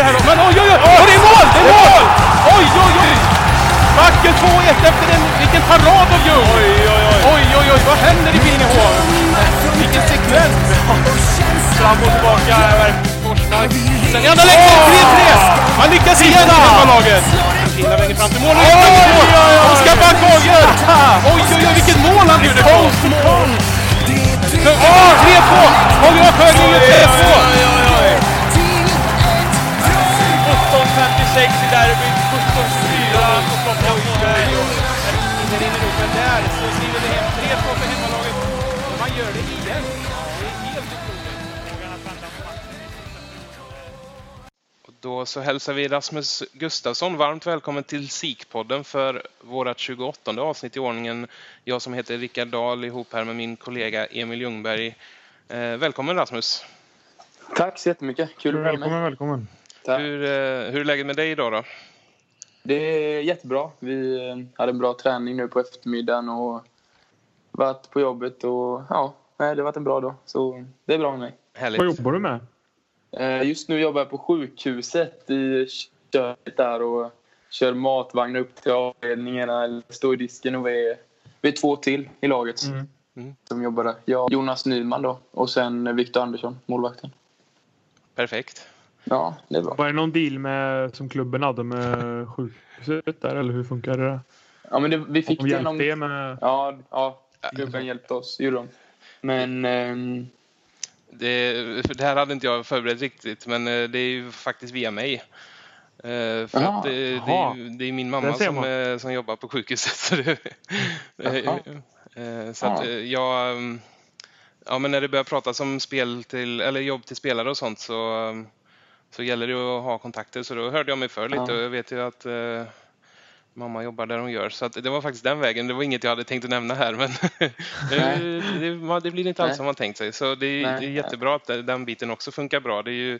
det här då. Men oj, oj, oj. Och det är mål! Det är mål! Oj, oj, oj. Backen 2-1 efter den. Vilken parad av Ljung. Oj, oj, oj. Oj, oj, oj. Vad händer i Binihån? Vilken sekvens. Fram och tillbaka. Forsberg. Sen i andra läget. 3-3. Man lyckas igen i hemmalaget. Innan vägen fram till mål. Oj, oj, oj. Oskar Backhager. Oj, oj, oj. Vilket mål han gjorde. Postmål. 3-2. Håll upp högningen. 3-2. 6 i derbyt, 17-4 och kopplar Ljungberg. Det rinner upp en där, så skriver det hem 3-2 för hemmalaget. Och man gör det igen. Det är helt otroligt. Och då så hälsar vi Rasmus Gustafsson varmt välkommen till Sik-podden för vårat 28:e avsnitt i ordningen. Jag som heter Rickard Dahl ihop här med min kollega Emil Ljungberg. Välkommen Rasmus. Tack så jättemycket. Kul att vara med. Välkommen. Hur är läget med dig idag då? Det är jättebra. Vi hade en bra träning nu på eftermiddagen och varit på jobbet och ja, det har varit en bra dag. Så det är bra med mig. Härligt. Vad jobbar du med? Just nu jobbar jag på sjukhuset i köket där och kör matvagn upp till avdelningarna eller står i disken och vi är två till i laget som jobbar där. Jag, Jonas Nyman då och sen Viktor Andersson, målvakten. Perfekt. Ja, det är bra. Var det någon deal med, som klubben hade med sjukhuset där eller hur funkar det där? Ja, men vi fick de genom det med... Ja, klubben hjälpte oss, gjorde de. Men det här hade inte jag förberett riktigt, men det är ju faktiskt via mig. För att det är min mamma som jobbar på sjukhuset så det, så att jag ja, men när det börjar prata om spel till eller jobb till spelare och sånt så gäller det att ha kontakter. Så då hörde jag mig för lite och jag vet ju att mamma jobbar där hon gör. Så att det var faktiskt den vägen. Det var inget jag hade tänkt att nämna här. Men det blir inte alls som man tänkt sig. Så det är jättebra att den biten också funkar bra. Det är ju,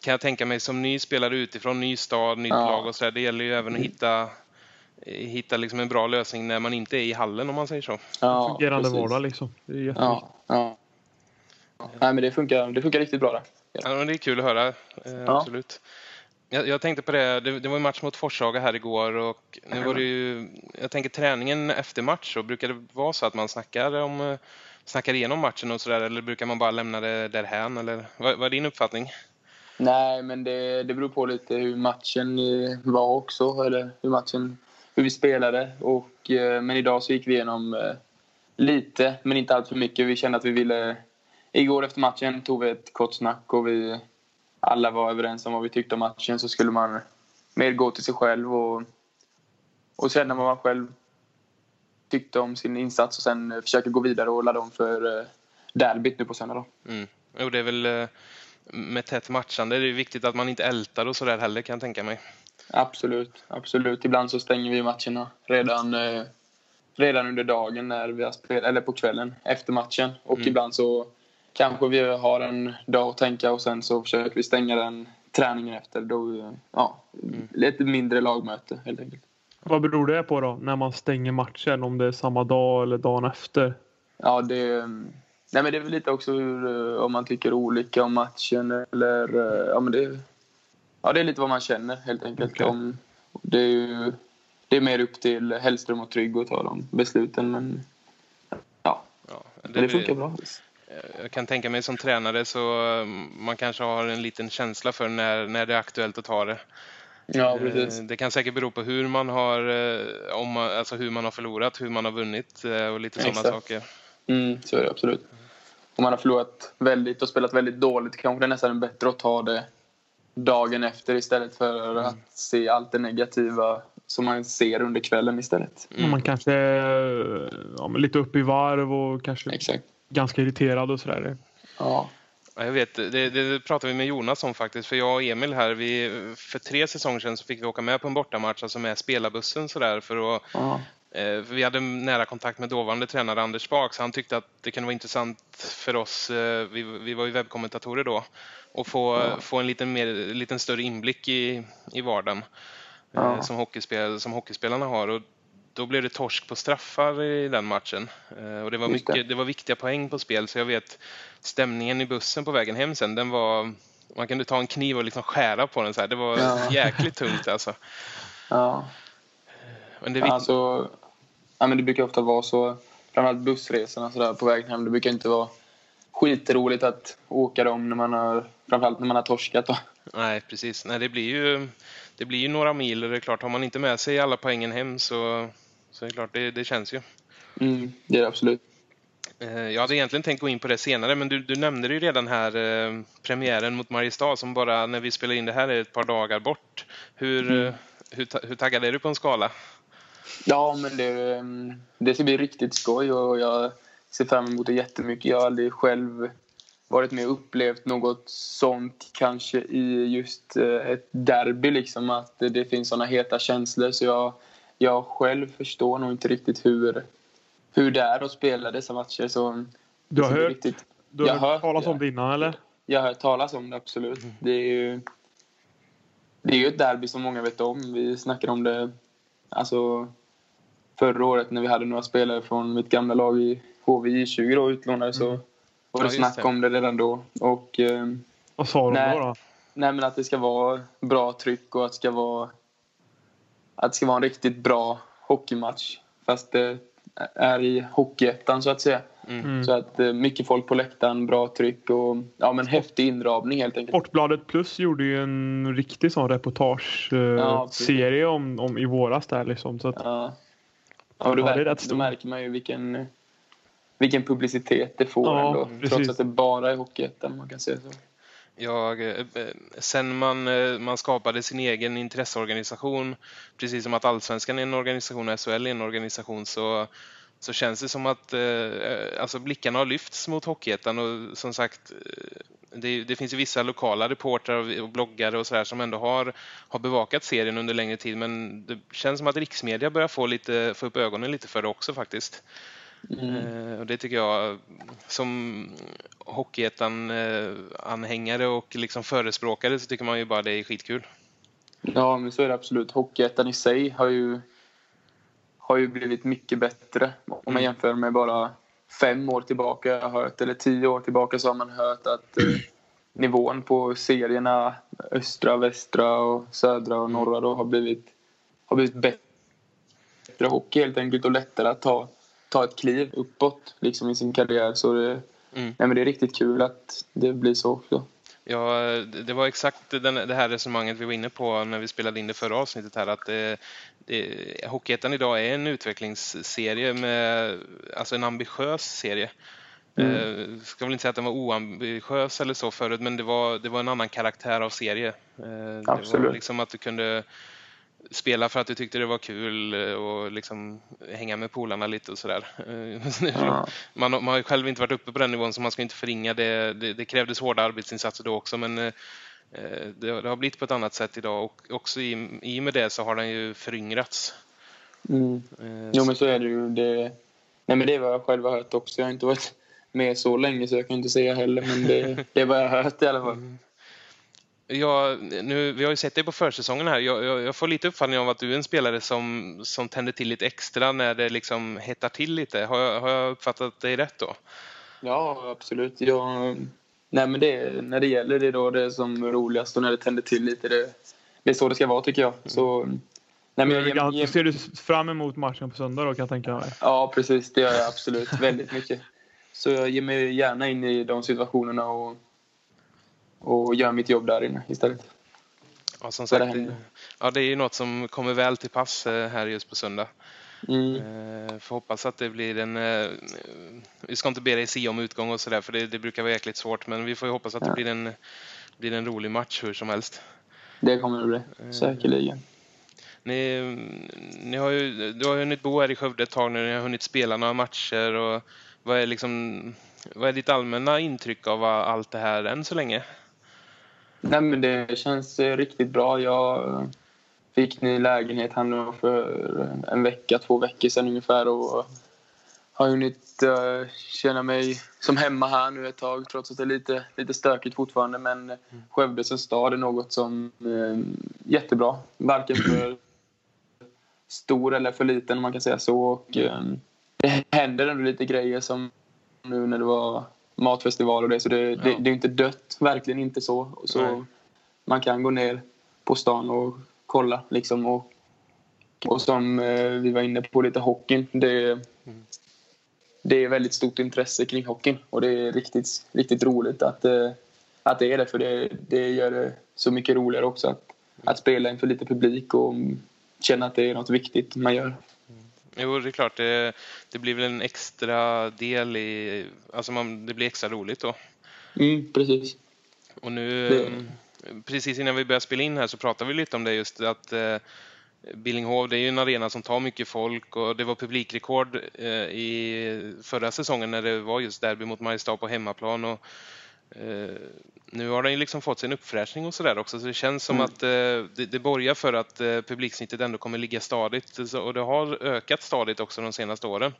kan jag tänka mig som ny spelare utifrån, ny stad, nytt lag och så där. Det gäller ju även att hitta liksom en bra lösning när man inte är i hallen om man säger så. Ja, fungerande vardag liksom. Det är jätteviktigt. Ja. Nej, men det funkar riktigt bra där. Ja, det är kul att höra, absolut. Jag tänkte på det var en match mot Forsaga här igår och nu var det ju, jag tänker träningen efter match så brukar det vara så att man snackar igenom matchen och sådär eller brukar man bara lämna det därhän eller vad är din uppfattning? Nej, men det beror på lite hur matchen var också eller hur vi spelade och men idag så gick vi igenom lite men inte allt för mycket. Vi kände att vi ville. Igår efter matchen tog vi ett kort snack och vi alla var överens om vad vi tyckte om matchen så skulle man mer gå till sig själv och sen när man själv tyckte om sin insats och sen försöka gå vidare och ladda om för derbyt nu på söndag då. Mm. Jo, det är väl med tätt matchande det är viktigt att man inte ältar och sådär heller kan jag tänka mig. Absolut. Ibland så stänger vi matcherna redan under dagen när vi har spelat eller på kvällen efter matchen och ibland så kanske vi har en dag att tänka och sen så försöker vi stänga den träningen efter. Då, lite mindre lagmöte helt enkelt. Vad beror det på då? När man stänger matchen? Om det är samma dag eller dagen efter? Ja, det är väl lite också hur, om man tycker olika om matchen. Eller, det är lite vad man känner helt enkelt. Okay. Det är mer upp till Hellström och Trygg att ta de besluten. Men det funkar bra. Jag kan tänka mig som tränare så man kanske har en liten känsla för när det är aktuellt att ta det. Ja, precis. Det kan säkert bero på hur man har hur man har förlorat, hur man har vunnit och lite sådana saker. Mm, så är det absolut. Om man har förlorat väldigt och spelat väldigt dåligt kanske det är nästan bättre att ta det dagen efter istället för att se allt det negativa som man ser under kvällen istället. Mm. Man kanske lite upp i varv och kanske ganska irriterad och sådär. Ja. Jag vet, det pratade vi med Jonas om faktiskt. För jag och Emil här, för 3 säsonger sedan så fick vi åka med på en bortamatch. Alltså med spelarbussen sådär. För vi hade nära kontakt med dåvarande tränare Anders Spak. Så han tyckte att det kunde vara intressant för oss. Vi var ju webbkommentatorer då. Och få en liten större inblick i vardagen. Som hockeyspelarna har. Och då blev det torsk på straffar i den matchen. Och det var viktiga poäng på spel. Så jag vet, stämningen i bussen på vägen hem sen, den var man kunde ta en kniv och liksom skära på den så här. Det var jäkligt tungt alltså. Ja. Men det alltså, ja, men det brukar ofta vara så, framförallt bussresorna så där på vägen hem, det brukar inte vara skitroligt att åka dem när man har, framförallt när man har torskat då. Nej, precis. Nej, det blir ju några mil, och det är klart, har man inte med sig alla poängen hem så är det klart, det känns ju. Mm, det är det absolut. Jag hade egentligen tänkt gå in på det senare, men du nämnde ju redan här premiären mot Mariestad som bara, när vi spelar in det här, är ett par dagar bort. Hur taggad är du på en skala? Ja, men det ska bli riktigt skoj, och jag ser fram emot det jättemycket. Jag har aldrig själv varit med och upplevt något sånt, kanske i just ett derby liksom, att det finns sådana heta känslor, så jag själv förstår nog inte riktigt hur det är att spela dessa matcher. Så du har hört, riktigt, du har hört talas om det innan, eller? Jag har hört talas om det, absolut. Det är ju ett derby som många vet om. Vi snackade om det alltså förra året när vi hade några spelare från mitt gamla lag i HVI 20 då, utlånade, så var det snack om det redan då. Och vad sa de då? Nej, men att det ska vara bra tryck, och att det ska vara en riktigt bra hockeymatch, fast det är i hockeyettan så att säga. Mm. Så att mycket folk på läktaren, bra tryck och häftig indragning helt enkelt. Sportbladet Plus gjorde ju en riktig sån reportage serie om i våras där liksom, så att då märker man ju vilken publicitet det får ändå, precis. Trots att det bara är hockeyettan, man kan säga så. Sen man skapade sin egen intresseorganisation, precis som att Allsvenskan är en organisation och SHL är en organisation, så känns det som att alltså blickarna har lyfts mot hockeyettan. Och som sagt, det finns ju vissa lokala reportrar och bloggare och så där som ändå har bevakat serien under längre tid, men det känns som att riksmedia börjar få upp ögonen lite för det också faktiskt. Mm. Och det tycker jag, som hockeyettan-anhängare och liksom förespråkare, så tycker man ju bara det är skitkul. Ja, men så är det absolut. Hockeyettan i sig har ju blivit mycket bättre. Om man jämför med bara 5 år tillbaka, eller 10 år tillbaka, så har man hört att nivån på serierna östra, västra och södra och norra då har blivit bättre hockey helt enkelt, och lättare att ta ett kliv uppåt liksom i sin karriär, så men det är riktigt kul att det blir så också. Ja, det var exakt det här resonemanget vi var inne på när vi spelade in det förra avsnittet här, att Hockeyettan idag är en utvecklingsserie med, alltså en ambitiös serie. Ska väl inte säga att den var oambitiös eller så förut, men det var en annan karaktär av serie. Absolut. Det var liksom att du kunde spela för att du tyckte det var kul och liksom hänga med polarna lite och sådär. Man har ju själv inte varit uppe på den nivån, så man ska inte förringa det. Det krävdes hårda arbetsinsatser då också, men det har blivit på ett annat sätt idag, och också i och med det så har den ju föryngrats. Jo, men så är det ju. Nej, men det var jag själv har hört också. Jag har inte varit med så länge så jag kan inte säga heller, men det var jag hört i alla fall. Vi har ju sett dig på försäsongen här. Jag får lite uppfattning av att du är en spelare som tänder till lite extra när det liksom hettar till lite. Har jag uppfattat dig rätt då? Ja, absolut. När det gäller det då, det är som roligast, och när det tänder till lite, det är så det ska vara tycker jag. Så, ser du fram emot matchen på söndag då, kan jag tänka mig? Ja, precis. Det gör jag absolut väldigt mycket. Så jag ger mig gärna in i de situationerna och göra mitt jobb där inne istället. Ja, som sagt, det är ju något som kommer väl till pass här just på söndag. Får hoppas att det blir vi ska inte be dig se om utgång och sådär, för det brukar vara jäkligt svårt, men vi får ju hoppas att det blir en rolig match hur som helst. Det kommer det bli, säkerligen. Du har ju hunnit bo här i Skövde ett tag nu, ni har hunnit spela några matcher, och vad är ditt allmänna intryck av allt det här än så länge? Nej, men det känns riktigt bra. Jag fick ny lägenhet här nu för 2 veckor sedan ungefär, och har hunnit känna mig som hemma här nu ett tag, trots att det är lite stökigt fortfarande, men Skövde som stad är något som jättebra, varken för stor eller för liten om man kan säga så, och det händer ändå lite grejer som nu när det var matfestival och det. Så det är inte dött. Verkligen inte så. Så man kan gå ner på stan och kolla liksom. Och som vi var inne på lite hockeyn. Det är väldigt stort intresse kring hockeyn. Och det är riktigt, riktigt roligt att det är det. För det gör det så mycket roligare också att spela inför lite publik och känna att det är något viktigt man gör. Jo, det är klart. Det blir väl en extra del i... Alltså det blir extra roligt då. Mm, precis. Och nu... Precis innan vi börjar spela in här så pratade vi lite om det just att... Billinghov, det är ju en arena som tar mycket folk och det var publikrekord i förra säsongen när det var just derby mot Majestad på hemmaplan och nu har den ju liksom fått sin uppfräschning och sådär också, så det känns som att det borgar för att publiksnittet ändå kommer ligga stadigt och det har ökat stadigt också de senaste åren.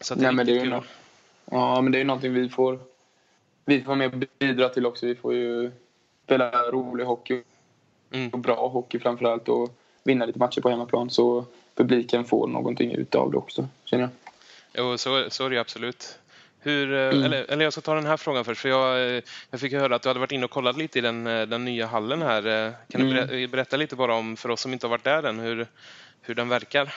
Så att det men det är ju någonting vi får med och bidra till också. Vi får ju spela rolig hockey. Och bra hockey framförallt och vinna lite matcher på hemmaplan så publiken får någonting utav det också, känner jag. Jo, så är det absolut. Eller jag ska ta den här frågan först, för jag fick höra att du hade varit inne och kollat lite i den nya hallen här. Kan du berätta lite bara om, för oss som inte har varit där än, hur den verkar?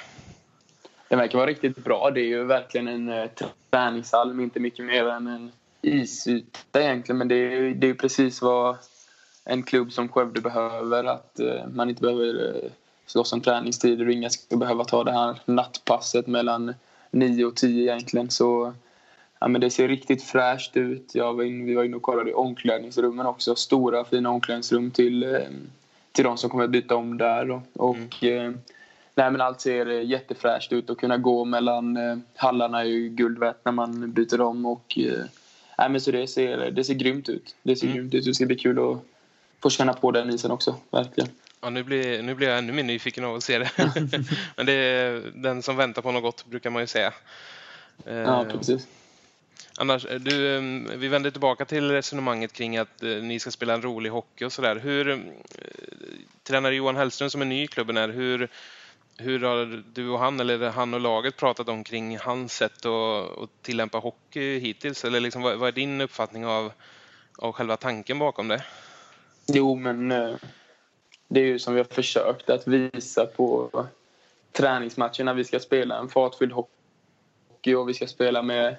Den verkar vara riktigt bra. Det är ju verkligen en träningshall, inte mycket mer än en isyta egentligen, men det är ju precis vad en klubb som Skövde behöver, att man inte behöver slåss om träningstider och inga ska behöva ta det här nattpasset mellan 9 och 10 egentligen. Så ja, men det ser riktigt fräscht ut. Vi var inne och kollade i omklädningsrummen också. Stora fina omklädningsrum till de som kommer att byta om där. Men allt ser jättefräscht ut och kunna gå mellan hallarna är ju guldvärt när man byter om. Och, men så det ser grymt ut. Det ser grymt ut. Det ska bli kul att får känna på den isen också, verkligen. Ja, nu blir jag ännu mer nyfiken av att se det. Men det är den som väntar på något gott, brukar man ju säga. Ja, precis. Annars, vi vänder tillbaka till resonemanget kring att ni ska spela en rolig hockey och sådär. Hur tränare Johan Hellström, som är ny i klubben här, hur har du och han, eller han och laget, pratat om kring hans sätt att tillämpa hockey hittills? Eller liksom, vad är din uppfattning av själva tanken bakom det? Jo, men det är ju som vi har försökt att visa på träningsmatcherna. Vi ska spela en fartfylld hockey och vi ska spela med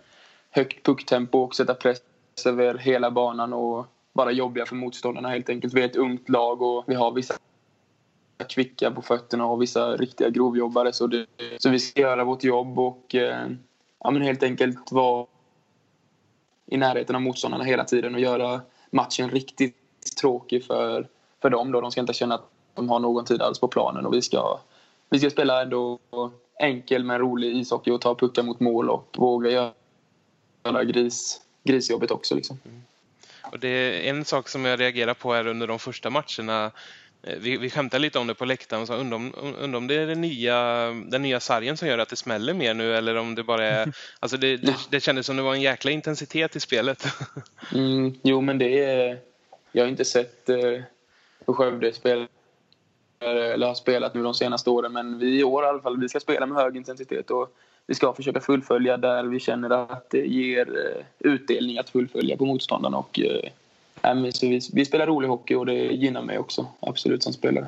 högt pucktempo och sätta press över hela banan och bara jobba för motståndarna helt enkelt. Vi är ett ungt lag och vi har vissa kvicka på fötterna och vissa riktiga grovjobbare. Så vi ska göra vårt jobb och helt enkelt vara i närheten av motståndarna hela tiden och göra matchen riktigt tråkig för dem då. De ska inte känna att de har någon tid alls på planen och vi ska spela ändå enkel men rolig ishockey och ta puckar mot mål och våga göra grisjobbet också liksom. Och det är en sak som jag reagerar på här under de första matcherna. Vi skämtade lite om det på läktaren och sa undrar om det är den nya sargen som gör att det smäller mer nu, eller om det bara är... Alltså det kändes som det var en jäkla intensitet i spelet. Jo, men det är... Jag har inte sett hur Skövde spelar eller har spelat nu de senaste åren, men vi i år i alla fall, vi ska spela med hög intensitet och vi ska försöka fullfölja där vi känner att det ger utdelning att fullfölja på motståndarna och så vi spelar rolig hockey och det gynnar mig också, absolut, som spelare.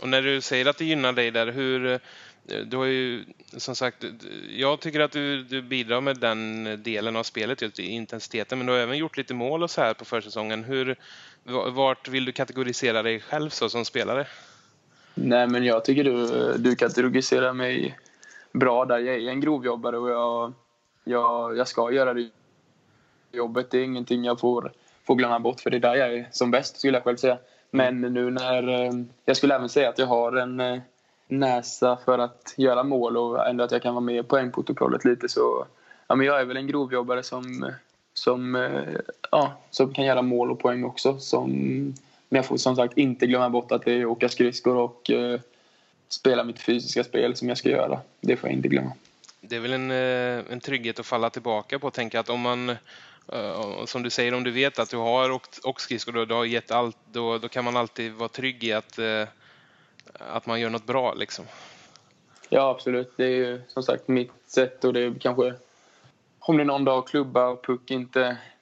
Och när du säger att det gynnar dig där, hur... Du har ju, som sagt, jag tycker att du bidrar med den delen av spelet, just intensiteten, men du har även gjort lite mål och så här på försäsongen. Vart vill du kategorisera dig själv så som spelare? Nej, men jag tycker du kategoriserar mig bra där. Jag är en grovjobbare och jag ska göra det jobbet. Det är ingenting jag får glömma bort, för det är där jag är som bäst, skulle jag själv säga. Men nu när jag skulle även säga att jag har en näsa för att göra mål och ändå att jag kan vara med på poängprotokollet lite, så men jag är väl en grovjobbare som kan göra mål och poäng också, men jag får som sagt inte glömma bort att det är åka skridskor och spela mitt fysiska spel som jag ska göra. Det får jag inte glömma. Det är väl en trygghet att falla tillbaka på och tänka att om man, som du säger, om du vet att du har åkt skridskor och du har gett allt, då kan man alltid vara trygg i att man gör något bra liksom. Ja, absolut. Det är ju som sagt mitt sätt och det är kanske om det någon dag klubba och puck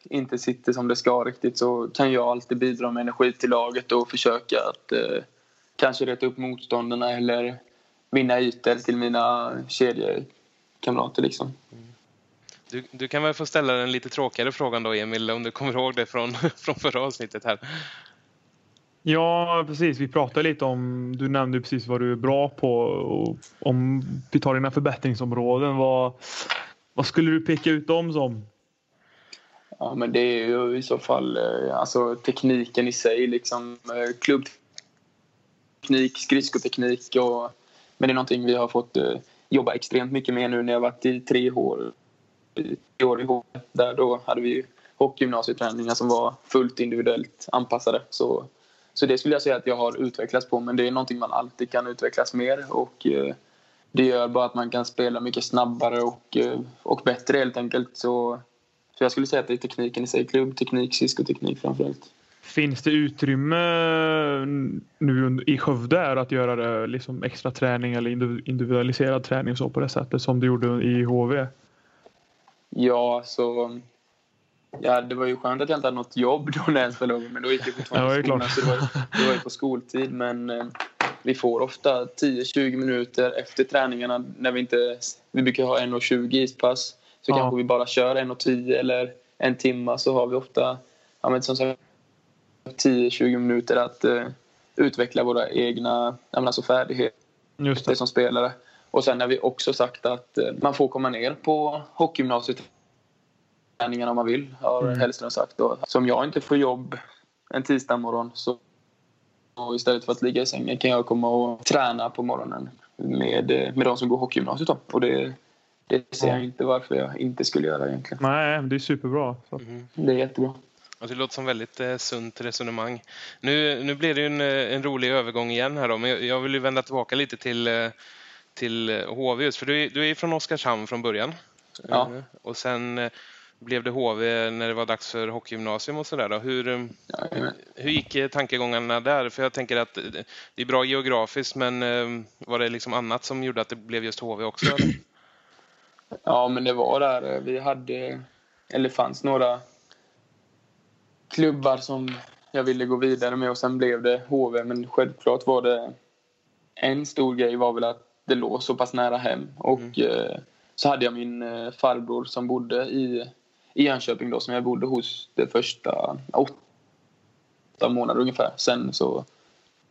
inte sitter som det ska riktigt, så kan jag alltid bidra med energi till laget och försöka att kanske reta upp motståndarna eller vinna ytor till mina kedjekamrater liksom. Mm. Du kan väl få ställa den lite tråkigare frågan då, Emil, om du kommer ihåg det från förra avsnittet här. Ja, precis. Vi pratade lite om, du nämnde precis vad du är bra på, och om vi tar dina förbättringsområden, vad skulle du peka ut dem som? Ja, men det är ju i så fall alltså tekniken i sig liksom, klubbteknik, skridskoteknik, och men det är någonting vi har fått jobba extremt mycket med nu när jag varit i tre år i HV. Där då hade vi ju hockeygymnasieträningar som var fullt individuellt anpassade, så det skulle jag säga att jag har utvecklats på, men det är någonting man alltid kan utvecklas mer, och det gör bara att man kan spela mycket snabbare och bättre helt enkelt. Så jag skulle säga att det är tekniken i sig, klubbteknik, skridskoteknik framförallt. Finns det utrymme nu i Skövde är att göra det, liksom extra träning eller individualiserad träning så på det sättet som du gjorde i HV? Ja, så ja, det var ju skönt att jag inte hade något jobb då när jag spelade, men då gick jag fortfarande på skolan, så det var ju på skoltid. Men vi får ofta 10-20 minuter efter träningarna när vi brukar ha 1,20 ispass, så kanske vi bara kör 1,10 eller en timma, så har vi ofta 10-20 minuter att utveckla våra egna alltså färdigheter. Just det. Som spelare. Och sen har vi också sagt att man får komma ner på hockeygymnasieträningarna om man vill, har Hellström sagt. Och som jag inte får jobb en tisdag morgon, så istället för att ligga i sängen kan jag komma och träna på morgonen med de som går hockeygymnasiet. Och det ser jag inte varför jag inte skulle göra egentligen. Nej, det är superbra. Så. Mm. Det är jättebra. Det låter som väldigt sunt resonemang. Nu blir det ju en rolig övergång igen här då. Men jag vill ju vända tillbaka lite till HV just. För du är ju från Oskarshamn från början. Ja. Och sen blev det HV när det var dags för hockeygymnasium och sådär. Hur gick tankegångarna där? För jag tänker att det är bra geografiskt, men var det liksom annat som gjorde att det blev just HV också? Eller? Ja, men det var där. Vi hade, eller fanns några klubbar som jag ville gå vidare med, och sen blev det HV. Men självklart var det en stor grej var väl att det låg så pass nära hem. Och så hade jag min farbror som bodde i Jönköping då, som jag bodde hos de första 8 månader ungefär. Sen så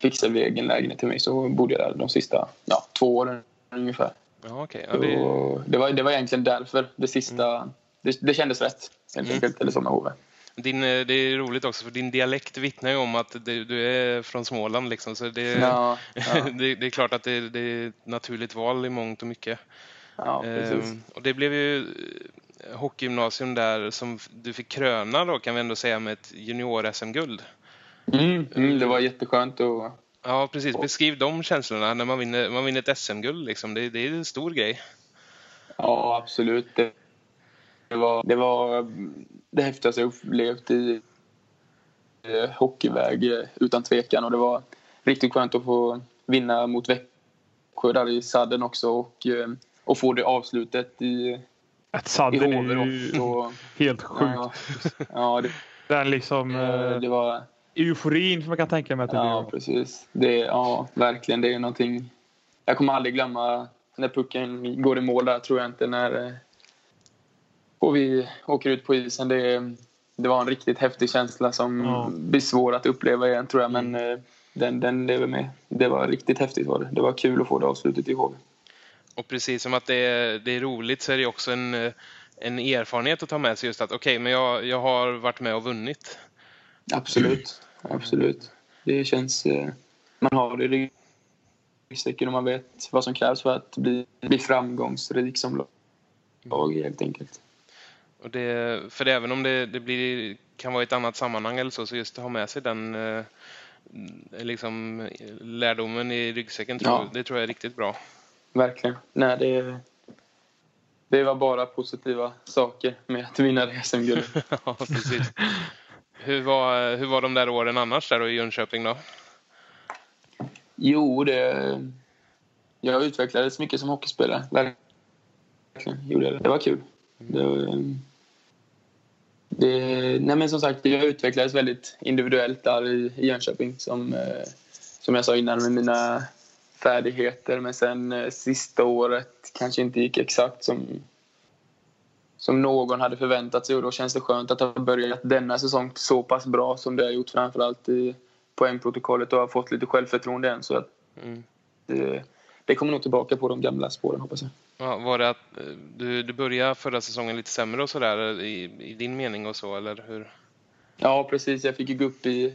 fixade vi egen lägenhet till mig, så bodde jag där de sista 2 åren ungefär. Ja, okej. Ja, det var egentligen därför det sista det kändes rätt helt enkelt, eller så med HV. Det är roligt också, för din dialekt vittnar ju om att du är från Småland liksom, så det är klart att det är ett naturligt val i mångt och mycket. Ja, precis. Och det blev ju hockeygymnasium där som du fick kröna då, kan vi ändå säga, med ett junior-SM-guld. Det var jätteskönt. Och ja, precis. Beskriv de känslorna när man vinner ett SM-guld liksom. Det är en stor grej. Ja, absolut. Det var det häftigaste jag upplevt i hockeyväg utan tvekan, och det var riktigt skönt att få vinna mot Växjö där i sadden också, och få det avslutet i sadden i är och helt sjukt. Ja, den liksom det var euforin som man kan tänka mig att det blir. Ja, precis. Verkligen, det är någonting jag kommer aldrig glömma. När pucken går i mål där, tror jag inte, när och vi åker ut på isen. Det var en riktigt häftig känsla som blir svår att uppleva igen, tror jag. Men den lever med. Det var riktigt häftigt var det. Det var kul att få det avslutet i HV. Och precis som att det är roligt, så är det också en erfarenhet att ta med sig. Just att men jag har varit med och vunnit. Absolut. Absolut. Det känns... Man har det i ryggsäcken och man vet vad som krävs för att bli framgångsrik som lag helt enkelt. Och för även om det blir, kan vara i ett annat sammanhang eller så just att ha med sig den liksom lärdomen i ryggsäcken, det tror jag är riktigt bra. Verkligen. Nej, det var bara positiva saker med att vinna SM-guld. Ja, precis. Hur var de där åren annars där då, i Jönköping då? Jo, jag utvecklades mycket som hockeyspelare. Verkligen gjorde jag det. Det var kul. Nej men som sagt, jag utvecklades väldigt individuellt där i Jönköping som jag sa innan med mina färdigheter. Men sen sista året kanske inte gick exakt som någon hade förväntat sig, och då känns det skönt att ha börjat denna säsong så pass bra som det har gjort, framförallt i poängprotokollet, och har fått lite självförtroende än, så att det kommer nog tillbaka på de gamla spåren, hoppas jag. Ja, var det att du började förra säsongen lite sämre och sådär i din mening och så, eller hur? Ja, precis. Jag fick ju gå upp i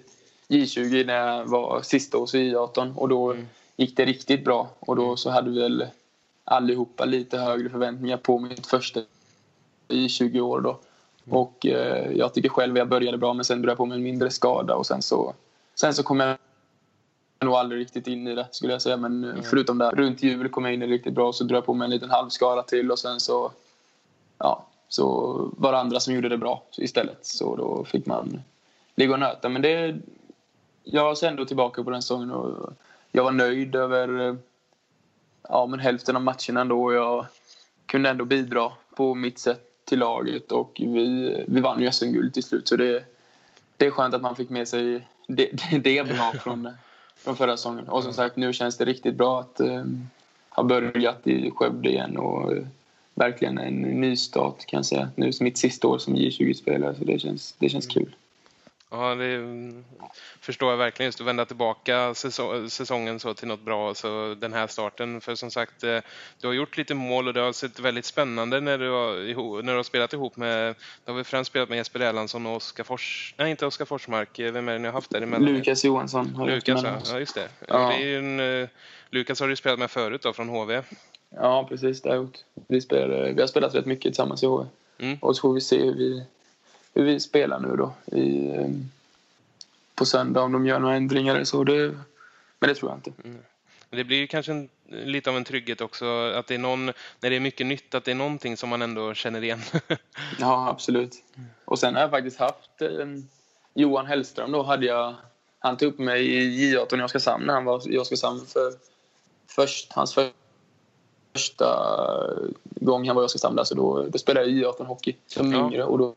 J20 när jag var sista år i J18, och då gick det riktigt bra, och då så hade vi väl allihopa lite högre förväntningar på mitt första i 20 år då. Och jag tycker själv att jag började bra, men sen drog jag på mig en mindre skada, och sen så kom jag nog aldrig riktigt in i det, skulle jag säga, men förutom där runt jul kom jag in i det riktigt bra, så drog jag på mig en liten halvskada till, och sen så så var det andra som gjorde det bra istället, så då fick man ligga och nöta, men jag var ändå tillbaka på den säsongen, och jag var nöjd över men hälften av matcherna ändå, och jag kunde ändå bidra på mitt sätt till laget, och vi vann ju SM-guld till slut, så det är skönt att man fick med sig det bra från förra säsongen. Och som sagt, nu känns det riktigt bra att ha börjat i Skövde igen, och verkligen en ny start kan jag säga. Nu är mitt sista år som J20-spelare, så det känns kul. Ja, det förstår jag verkligen, just att vända tillbaka säsongen så till något bra, så den här starten, för som sagt, du har gjort lite mål, och det har sett väldigt spännande när du har spelat ihop med, du har väl främst spelat med Jesper Elansson och Oskar Forsmark, vem är det ni har haft där emellan? Lukas Johansson har Lukas, ja just det, ja. Det är ju Lukas har du spelat med förut då, från HV. Ja precis, det har jag gjort. Vi har spelat rätt mycket tillsammans i HV, och så får vi se hur vi spelar nu då på söndag, om de gör några ändringar eller så, men det tror jag inte. Det blir ju kanske lite av en trygghet också, att det är när det är mycket nytt, att det är någonting som man ändå känner igen. Ja, absolut. Och sen har jag faktiskt haft Johan Hellström då, han tog upp mig i J18 i Oskarshamn, när han var i Oskarshamn hans första gång han var i Oskarshamn där, så då spelade jag J18 hockey som yngre, och då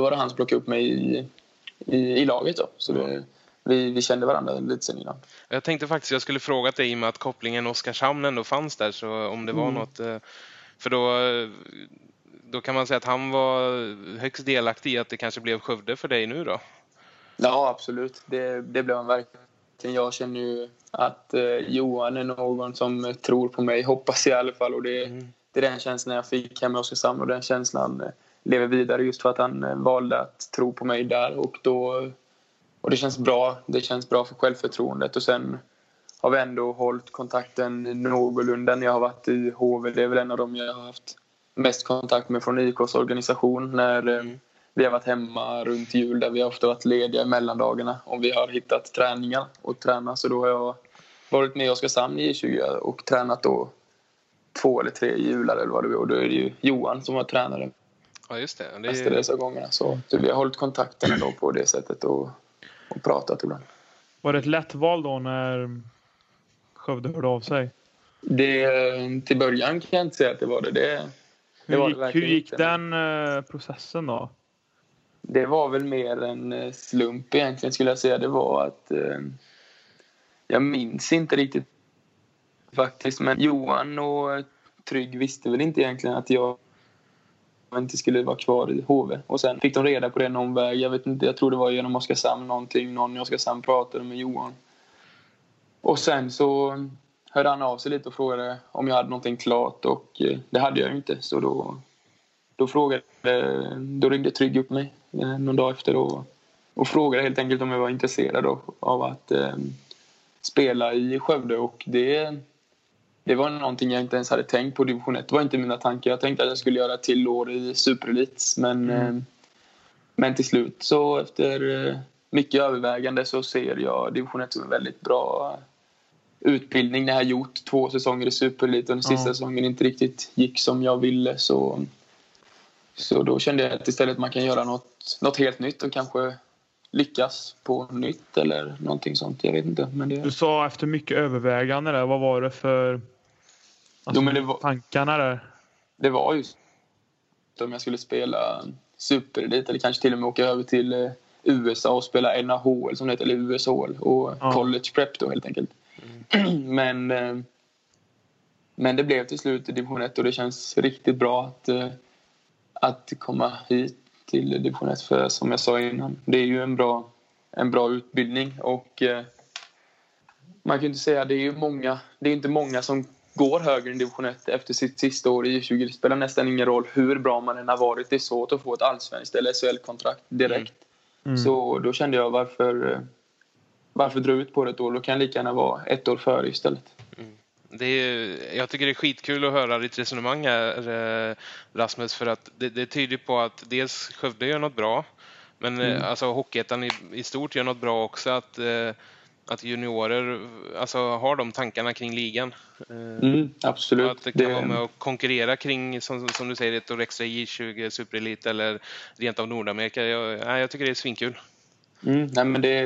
var det han som plockade upp mig i laget då, så vi kände varandra lite sen innan. Jag tänkte faktiskt jag skulle fråga dig, i och med att kopplingen Oskarshamn ändå fanns där, så om det var något, för då kan man säga att han var högst delaktig i att det kanske blev Skövde för dig nu då. Ja, absolut, det blev han verkligen. Jag känner ju att Johan är någon som tror på mig, hoppas jag i alla fall, och det är den känslan jag fick hemma i Oskarshamn, och den känslan lever vidare, just för att han valde att tro på mig där, och det känns bra. Det känns bra för självförtroendet, och sen har vi ändå hållit kontakten någorlunda när jag har varit i HV. Det är väl en av dem jag har haft mest kontakt med från IKs organisation, när vi har varit hemma runt jul, där vi har ofta varit lediga i mellandagarna om vi har hittat träningar och träna. Så då har jag varit med i Oskarshamn i 20 och tränat då 2 eller 3 jular eller vad det var. Och då är det ju Johan som var tränare. Ja just det. Nästa dessa gångerna. Så vi har hållit kontakten då på det sättet, och pratat ibland. Var det ett lätt val då när Skövde hörde av sig? Till början kan jag inte säga att det var det. Hur gick den processen då? Det var väl mer en slump egentligen, skulle jag säga. Det var att jag minns inte riktigt faktiskt, men Johan och Trygg visste väl inte egentligen att jag inte skulle vara kvar i HV. Och sen fick de reda på det någon väg. Jag vet inte, jag tror det var genom Oskarshamn någonting. Någon i Oskarshamn pratade med Johan. Och sen så hörde han av sig lite och frågade om jag hade någonting klart, och det hade jag ju inte. Så då ringde Trygg upp mig någon dag efter och frågade helt enkelt om jag var intresserad av att spela i Skövde, och det var någonting jag inte ens hade tänkt på. Division 1 var inte mina tankar. Jag tänkte att jag skulle göra ett till år i Superelits, men till slut så efter mycket övervägande så ser jag Division 1 som en väldigt bra utbildning. Det har gjort 2 säsonger i Superelit, och den sista säsongen inte riktigt gick som jag ville, så då kände jag att istället man kan göra något helt nytt och kanske lyckas på nytt eller någonting sånt. Jag vet inte. Men det... Du sa efter mycket övervägande där. Vad var det för tankarna där? Det var ju om jag skulle spela superelit eller kanske till och med åka över till USA och spela NHL som det heter, eller USHL och college prep då helt enkelt. Mm. Men det blev till slut i division 1 och det känns riktigt bra att komma hit till division 1, för som jag sa innan, det är ju en bra utbildning och man kan ju inte säga, det är inte många som går högre i division 1 efter sitt sista år i U20. Det spelar nästan ingen roll hur bra man än har varit. Det är svårt att få ett allsvenskt eller SHL-kontrakt direkt. Mm. Så då kände jag, varför dra ut på det ett år? Då kan jag lika gärna vara ett år före istället. Mm. Jag tycker det är skitkul att höra ditt resonemang här, Rasmus, för att det tyder på att dels Skövde gör något bra, men alltså hockeyettan i stort gör något bra också, att juniorer alltså har de tankarna kring ligan. Absolut. Att det kan vara med att konkurrera kring, som du säger, ett år extra J20, superelit eller rent av Nordamerika. Jag tycker det är svinkul. Nej, men det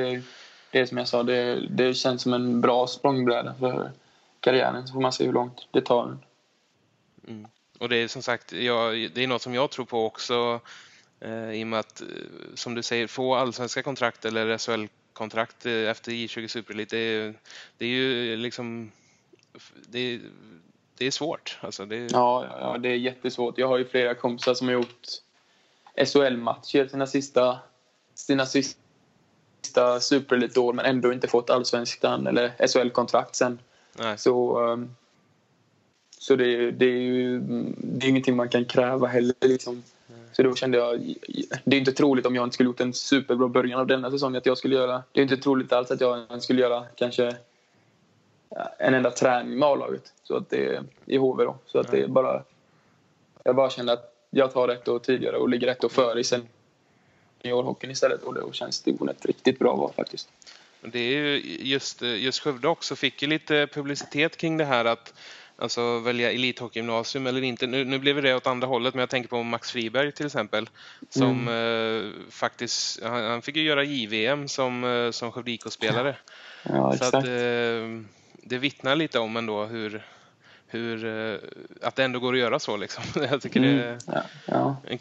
är som jag sa, det känns som en bra språngbräda för karriären, så får man se hur långt det tar. Och det är som sagt, det är något som jag tror på också, i och med att, som du säger, få allsvenska kontrakt eller SHL-kontrakt efter J20 Superelit, det är ju liksom det är svårt. Alltså ja, det är jättesvårt. Jag har ju flera kompisar som har gjort SHL-matcher sina sista Superelit-år men ändå inte fått allsvenskan eller SHL-kontrakt sen. Nej. Så det är ingenting man kan kräva heller liksom. Så då kände jag, det är inte troligt, om jag inte skulle gjort en superbra början av denna säsongen, att jag skulle göra, det är inte troligt alls att jag skulle göra kanske en enda träning med A-laget, så att det är i HV då. Så att det är bara, jag bara kände att jag tar rätt år tidigare och ligger rätt år före i seniorhockeyn istället, och då känns det riktigt bra var faktiskt. Det är ju just Skövde också fick ju lite publicitet kring det här att alltså välja elithockeygymnasium eller inte. Nu blev det åt andra hållet, men jag tänker på Max Friberg till exempel som faktiskt han fick ju göra JVM som Skövde IK-spelare. Ja, så exakt. Att det vittnar lite om ändå hur att det ändå går att göra så liksom. Jag tycker det är en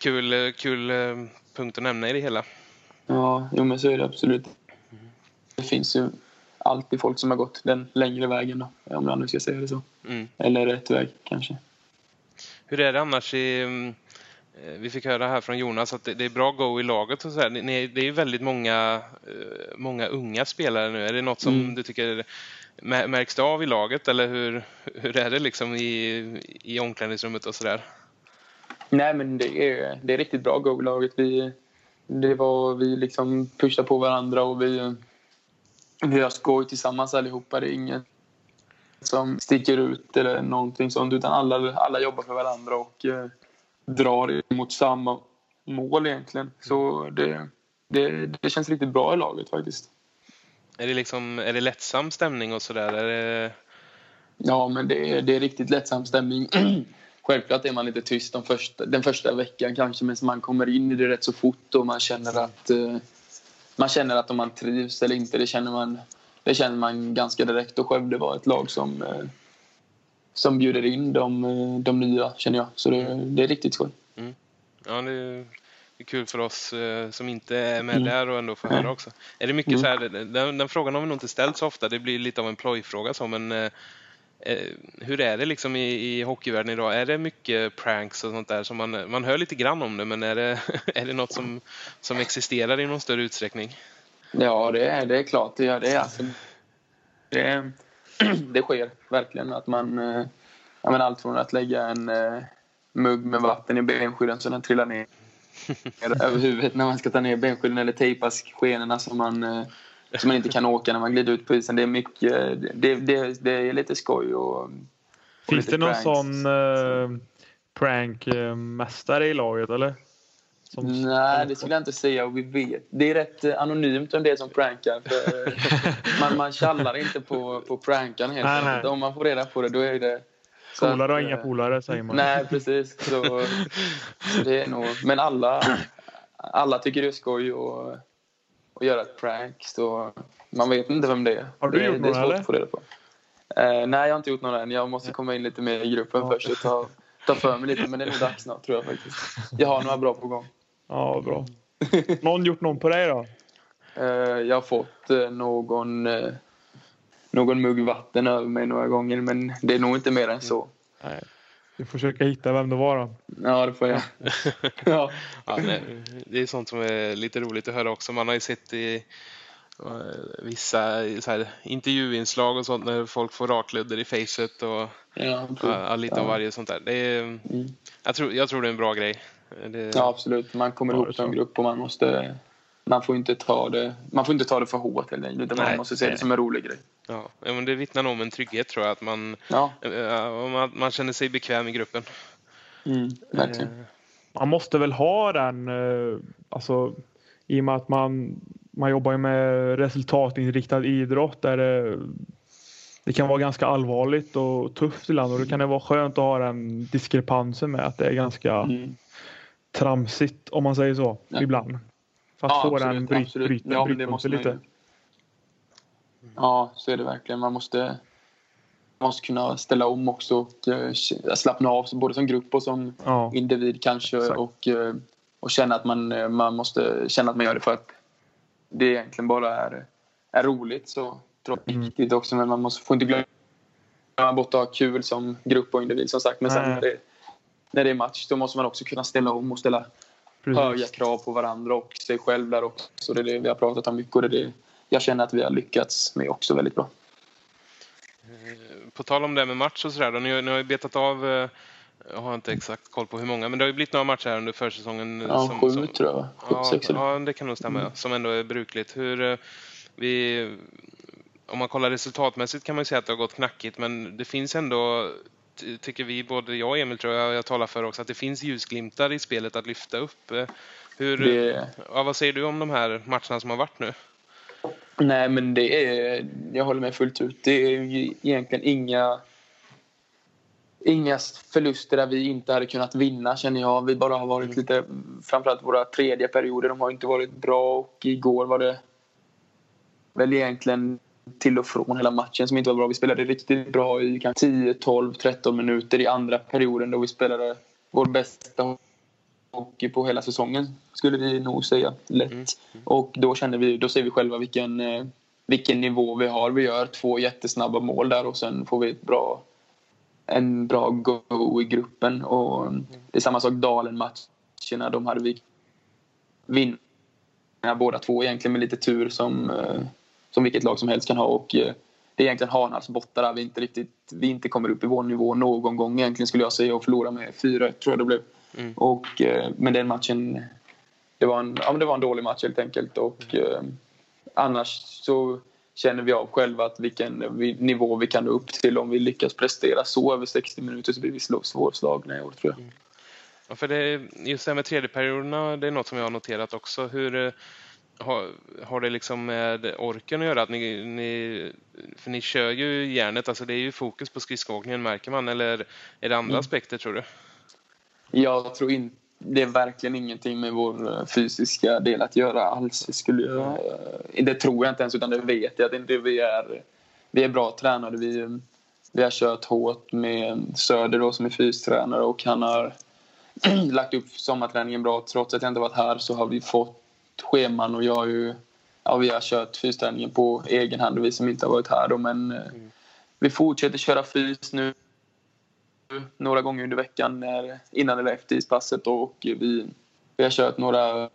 kul punkt att nämna i det hela. Ja, jo, men så är det absolut. Det finns ju alltid folk som har gått den längre vägen då, om jag nu ska säga det så. Eller rätt väg kanske. Hur är det annars? Vi fick höra här från Jonas att det är bra go i laget och så här. Det är ju väldigt många unga spelare nu. Är det något som du tycker märks av i laget? Eller hur är det liksom i omklädningsrummet och sådär? Nej, men det är riktigt bra go i laget. Vi liksom pushar på varandra och vi har skoj tillsammans allihopa. Det är ingen som sticker ut eller någonting sånt, utan alla jobbar för varandra och drar mot samma mål egentligen. Så det känns riktigt bra i laget faktiskt. Är det lättsam stämning och sådär? Ja, men det är riktigt lättsam stämning. Självklart är man lite tyst den första veckan kanske, men man kommer in i det rätt så fort och man känner att om man trivs eller inte, det känner man ganska direkt. Och Skövde var ett lag som bjuder in de nya, känner jag. Så det är riktigt skoj. Ja, det är kul för oss som inte är med där och ändå får höra också. Är det mycket så här, den frågan har vi nog inte ställt så ofta. Det blir lite av en plojfråga så, men hur är det liksom i hockeyvärlden idag? Är det mycket pranks och sånt där som man hör lite grann om det, men är det något som existerar i någon större utsträckning? Ja, det är klart. Det sker verkligen att man, jag menar, allt från att lägga en mugg med vatten i benskydden så den trillar ner över huvudet när man ska ta ner benskydden, eller tejpas skenorna som man inte kan åka när man glider ut på isen. Det är mycket, det är lite skoj och finns det någon pranks. Sån prankmästare i laget eller? Nej, det skulle jag inte säga, och vi vet. Det är rätt anonymt om det som prankar, för man kallar inte på prankan helt enkelt. Om man får reda på det, då är det polare och inga polare, säger man. Nej, precis. Så det är nog, men alla tycker det är skoj och göra ett prank, så man vet inte vem det är. Har du gjort några eller? Nej, jag har inte gjort några än. Jag måste komma in lite mer i gruppen först och ta ta för mig lite, men det är nog dags snart tror jag faktiskt. Jag har några bra på gång. Ja, bra. Någon gjort någon på dig då? Jag har fått någon mugg vatten över mig några gånger, men det är nog inte mer än så. Nej. Du får försöka hitta vem det var då. Ja, det får jag. Ja. Ja, det är sånt som är lite roligt att höra också. Man har ju sett i vissa så här, intervjuinslag och sånt när folk får raklödder i facet och ja, lite av varje sånt där. Det är, jag tror det är en bra grej. Det... Ja, absolut. Man kommer ihop till en grupp och man måste... Man får inte ta det för hårt eller något, utan man måste se det som en rolig grej. Ja, men det vittnar om en trygghet tror jag, att man känner sig bekväm i gruppen. Mm, man måste väl ha den, alltså i och med att man jobbar ju med resultatinriktad idrott där det kan vara ganska allvarligt och tufft ibland, och då kan det vara skönt att ha den diskrepansen med att det är ganska tramsigt, om man säger så, ibland. För att få den brytpunkten lite. Ja, så är det verkligen. Man måste kunna ställa om också och slappna av både som grupp och som individ kanske. Exakt. Och känna att man måste känna att man gör det för att det egentligen bara är roligt. Så tror jag viktigt också, men man får inte glömma bort att ha kul som grupp och individ som sagt. Men sen när det är match så måste man också kunna ställa om och ställa... Precis. Höga krav på varandra och sig själv där också. Så det är det vi har pratat om mycket, och det är det jag känner att vi har lyckats med också väldigt bra. På tal om det med match och sådär, ni har ju betat av, jag har inte exakt koll på hur många, men det har ju blivit några matcher här under försäsongen. Ja, sju tror jag. Ja, det kan nog stämma, som ändå är brukligt. Om man kollar resultatmässigt kan man ju säga att det har gått knackigt, men det finns ändå... tycker vi, både jag och Emil tror jag talar för också, att det finns ljusglimtar i spelet att lyfta upp. Vad säger du om de här matcherna som har varit nu? Nej, men jag håller med fullt ut. Det är ju egentligen inga förluster där vi inte hade kunnat vinna, känner jag. Vi bara har varit lite, framförallt våra tredje perioder, de har inte varit bra, och igår var det väl egentligen till och från hela matchen som inte var bra. Vi spelade riktigt bra i kanske 10, 12, 13 minuter i andra perioden, då vi spelade vår bästa hockey på hela säsongen, skulle vi nog säga lätt. Och då ser vi själva vilken nivå vi har. Vi gör 2 jättesnabba mål där, och sen får vi en bra go i gruppen, och det är samma sak Dalen-matcherna, de hade vi vinna båda två egentligen med lite tur som vilket lag som helst kan ha, och det är egentligen Hanals borta där vi inte kommer upp i vår nivå någon gång egentligen, skulle jag säga, och förlora med 4-1 tror jag det blev. Och men den matchen, det var en dålig match helt enkelt, och annars så känner vi av själva att vilken nivå vi kan nå upp till om vi lyckas prestera så över 60 minuter, så blir vi svårslagna i år tror jag. Ja, för det, just det här med tredje perioderna, det är något som jag har noterat också. Hur har det liksom med orken att göra, att ni för ni kör ju hjärnet, alltså det är ju fokus på skridskoåkningen, märker man, eller är det andra aspekter tror du? Jag tror inte, det är verkligen ingenting med vår fysiska del att göra alls, det tror jag inte ens, utan det vet jag att inte vi är bra tränare, vi har kört hårt med Söder då, som är fystränare, och han har lagt upp sommarträningen bra. Trots att jag inte varit här så har vi fått scheman, och vi har kört fysträningen på egen hand, vi som inte har varit här då, men vi fortsätter köra fys nu några gånger under veckan innan eller efter ispasset, och vi har kört några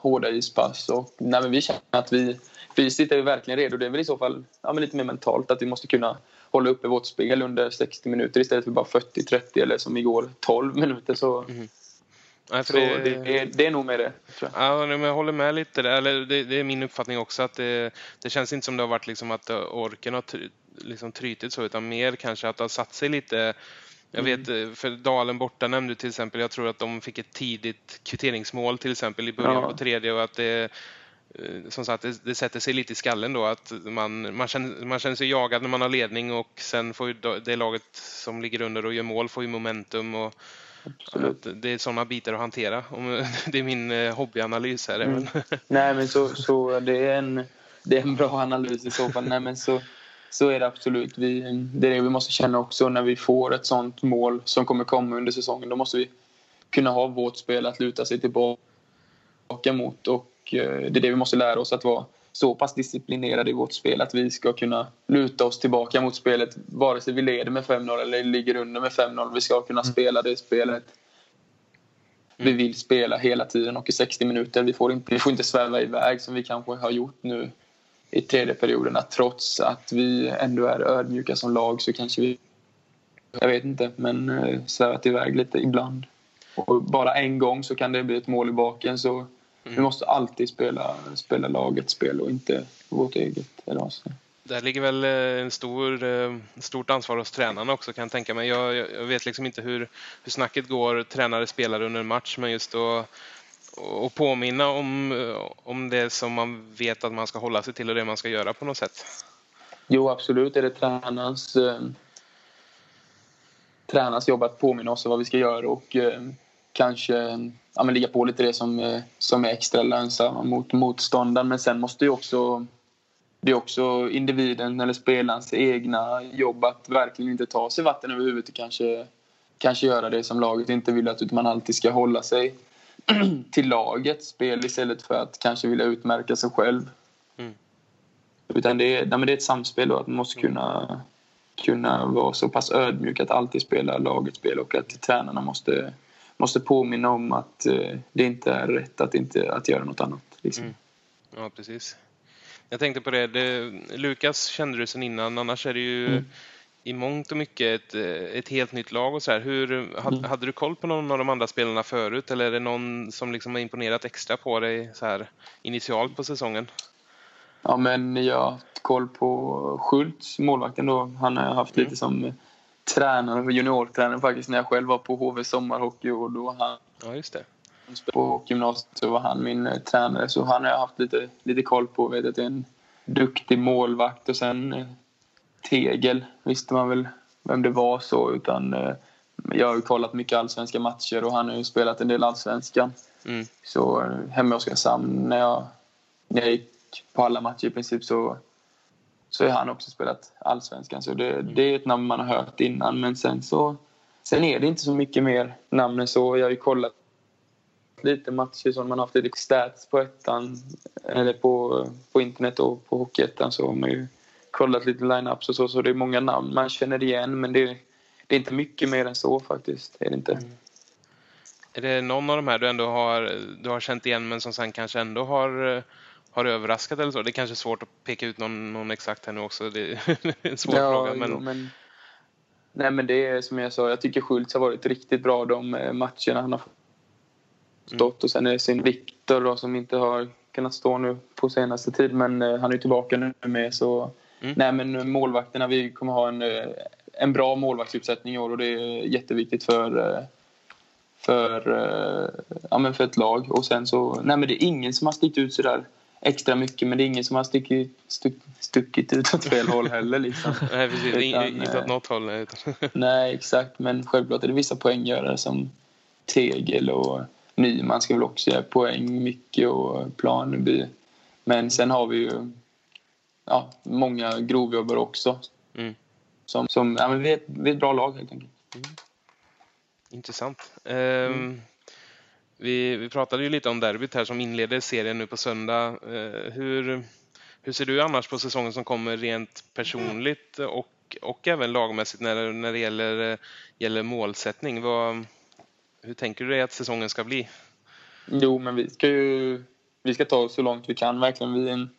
hårda ispass, och vi känner att vi fysiskt är verkligen redo. Det är väl i så fall lite mer mentalt, att vi måste kunna hålla uppe vårt spel under 60 minuter istället för bara 40-30, eller som igår 12 minuter så... Nej, det är nog med det tror jag. Ja, men jag håller med lite där. Eller det är min uppfattning också, att det känns inte som det har varit liksom att orken har liksom trytit så, utan mer kanske att det har satt sig lite. Jag vet, för Dalen borta nämnde till exempel, jag tror att de fick ett tidigt kvitteringsmål till exempel i början på tredje, och att det som sagt, det sätter sig lite i skallen då, att man känner sig jagad när man har ledning, och sen får ju det laget som ligger under och gör mål får ju momentum, och det är sådana bitar att hantera. Det är min hobbyanalys här. Nej, men så det är en bra analys i så fall. Nej, men så, Så är det absolut. Det är det vi måste känna också när vi får ett sånt mål som kommer komma under säsongen. Då måste vi kunna ha vårt spel att luta sig tillbaka mot. Och det är det vi måste lära oss, att vara så pass disciplinerade i vårt spel att vi ska kunna luta oss tillbaka mot spelet. Vare sig vi leder med 5-0 eller ligger under med 5-0. Vi ska kunna spela det spelet. Vi vill spela hela tiden och i 60 minuter. Vi får inte sväva iväg som vi kanske har gjort nu i tredje perioden. Att trots att vi ändå är ödmjuka som lag så kanske vi, jag vet inte, men svävat iväg lite ibland. Och bara en gång så kan det bli ett mål i baken. Så vi måste alltid spela lagets spel och inte vårt eget. Där ligger väl stort ansvar hos tränarna också, kan jag tänka mig. Jag vet liksom inte hur snacket går tränare spelar under en match, men just då och påminna om det som man vet att man ska hålla sig till och det man ska göra på något sätt. Jo, absolut. Är det tränarens jobb att påminna oss om vad vi ska göra och kanske ligga på lite det som är extra lönsamma mot motståndaren. Men sen måste ju också... Det är också individen eller spelarens egna jobb att verkligen inte ta sig vatten över huvudet och kanske göra det som laget inte vill, att man alltid ska hålla sig till lagets spel istället för att kanske vilja utmärka sig själv. Utan det är ett samspel och att man måste kunna vara så pass ödmjuk att alltid spela lagets spel och att tränarna måste påminna om att det inte är rätt att göra något annat. Liksom. Ja, precis. Jag tänkte på det. Lukas kände du sen innan, annars är det ju i mångt och mycket ett helt nytt lag och så här. Hade du koll på någon av de andra spelarna förut, eller är det någon som liksom har imponerat extra på dig så här initialt på säsongen? Ja, men jag har koll på Schultz, målvakten då. Han har haft lite som tränare, juniortränare faktiskt, när jag själv var på HV sommarhockey och då han... Ja, just det. På gymnasiet så var han min tränare, så han har jag haft lite koll på, vet att det är en duktig målvakt. Och sen Tegel visste man väl vem det var så, utan jag har ju kollat mycket allsvenska matcher och han har ju spelat en del allsvenskan. Så hemma i Oskarshamn när jag gick på alla matcher i princip så har han också spelat allsvenskan, så det är ett namn man har hört innan. Men sen är det inte så mycket mer namn, så jag har ju kollat lite matcher som man har haft lite stats på ettan eller på internet och på hockeyettan, så har man ju kollat lite lineups och så det är många namn man känner igen, men det är inte mycket mer än så faktiskt, är det inte. Är det någon av de här du ändå har känt igen men som sen kanske ändå har överraskat eller så? Det är kanske svårt att peka ut någon exakt här nu också, det är en svår fråga, men... Nej, men det är som jag sa, jag tycker Schultz har varit riktigt bra de matcherna han har stått. Och sen är det sin Viktor då, som inte har kunnat stå nu på senaste tid, men han är tillbaka nu med, så nej, men målvakterna, vi kommer ha en bra målvaktsuppsättning i år och det är jätteviktigt för för ett lag. Och sen så nej, men det är ingen som har stickit ut så där extra mycket, men det är ingen som har stuckit ut åt fel håll heller liksom. Nej, precis, inte åt något håll. Nej, exakt, men självklart är det vissa poänggörare som Tegel och Nyman ska väl också göra poäng mycket och Planby. Men sen har vi ju många grovjobbare också. Som vi är ett bra lag helt enkelt. Intressant. Vi pratade ju lite om derbyt här som inleder serien nu på söndag. Hur ser du annars på säsongen som kommer rent personligt och även lagmässigt när det gäller målsättning? Hur tänker du dig att säsongen ska bli? Jo, men vi ska ta oss så långt vi kan verkligen.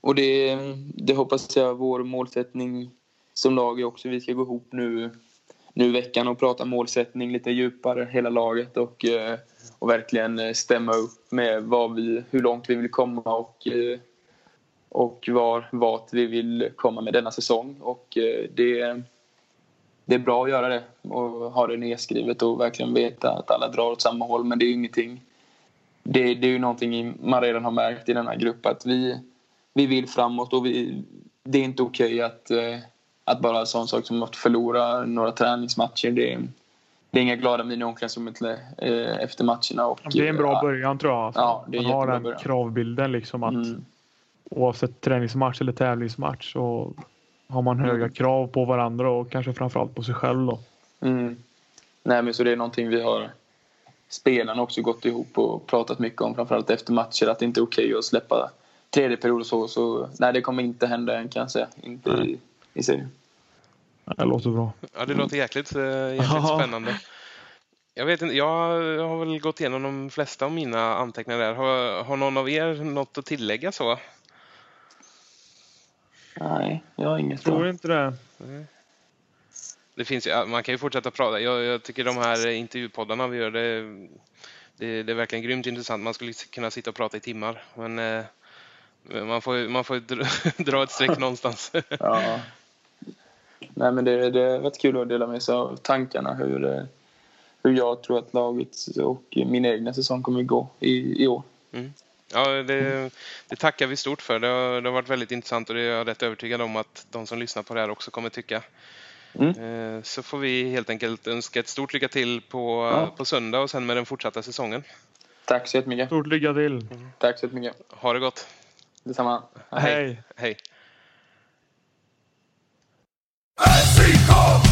Och det hoppas jag, vår målsättning som lag är också. Vi ska gå ihop nu i veckan och prata målsättning lite djupare, hela laget. Och verkligen stämma upp med hur långt vi vill komma och vart vi vill komma med denna säsong. Och det är bra att göra det och ha det nedskrivet och verkligen veta att alla drar åt samma håll. Men det är ju ingenting. Det är ju någonting man redan har märkt i den här gruppen, att vi vill framåt och det är inte okej att bara sån sak som att förlora några träningsmatcher. Det är inga glada miner i omklädningsrummet efter matcherna. Och det är en bra början tror jag. Ja, det är en jättebra början. Kravbilden liksom att oavsett träningsmatch eller tävlingsmatch, så har man höga krav på varandra och kanske framförallt på sig själv då. Mm. Nej, men så det är någonting vi har, spelarna också, gått ihop och pratat mycket om, framförallt efter matcher, att det inte är okej att släppa tredje period och så nej, det kommer inte hända än, kan jag säga, inte i serien. Det låter bra. Ja, det låter jäkligt spännande. Jag vet inte, jag har väl gått igenom de flesta av mina anteckningar där. Har någon av er något att tillägga så? Nej, jag har inget. Tror inte det. Det finns ju, man kan ju fortsätta prata. Jag tycker de här intervjupoddarna vi gör, det är verkligen grymt intressant. Man skulle kunna sitta och prata i timmar, men man får dra ett streck någonstans. Ja. Nej, men det är väldigt kul att dela med sig av tankarna, hur jag tror att laget och min egna säsong kommer gå i år. Mm. Ja, det tackar vi stort för. Det har varit väldigt intressant, och det är jag rätt övertygad om att de som lyssnar på det här också kommer tycka. Mm. Så får vi helt enkelt önska ett stort lycka till på söndag och sen med den fortsatta säsongen. Tack så jättemycket. Stort lycka till. Mm. Tack så jättemycket. Ha det gott. Detsamma. Hej. Hej. Sik-podden!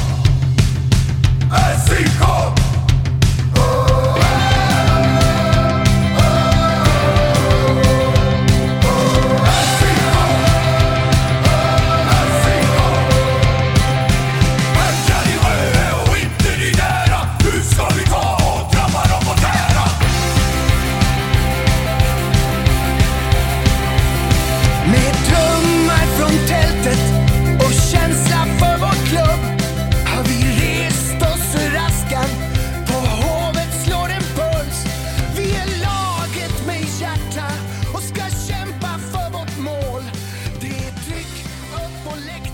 Kämpa för vårt mål. Det är Trygg upp och lägg.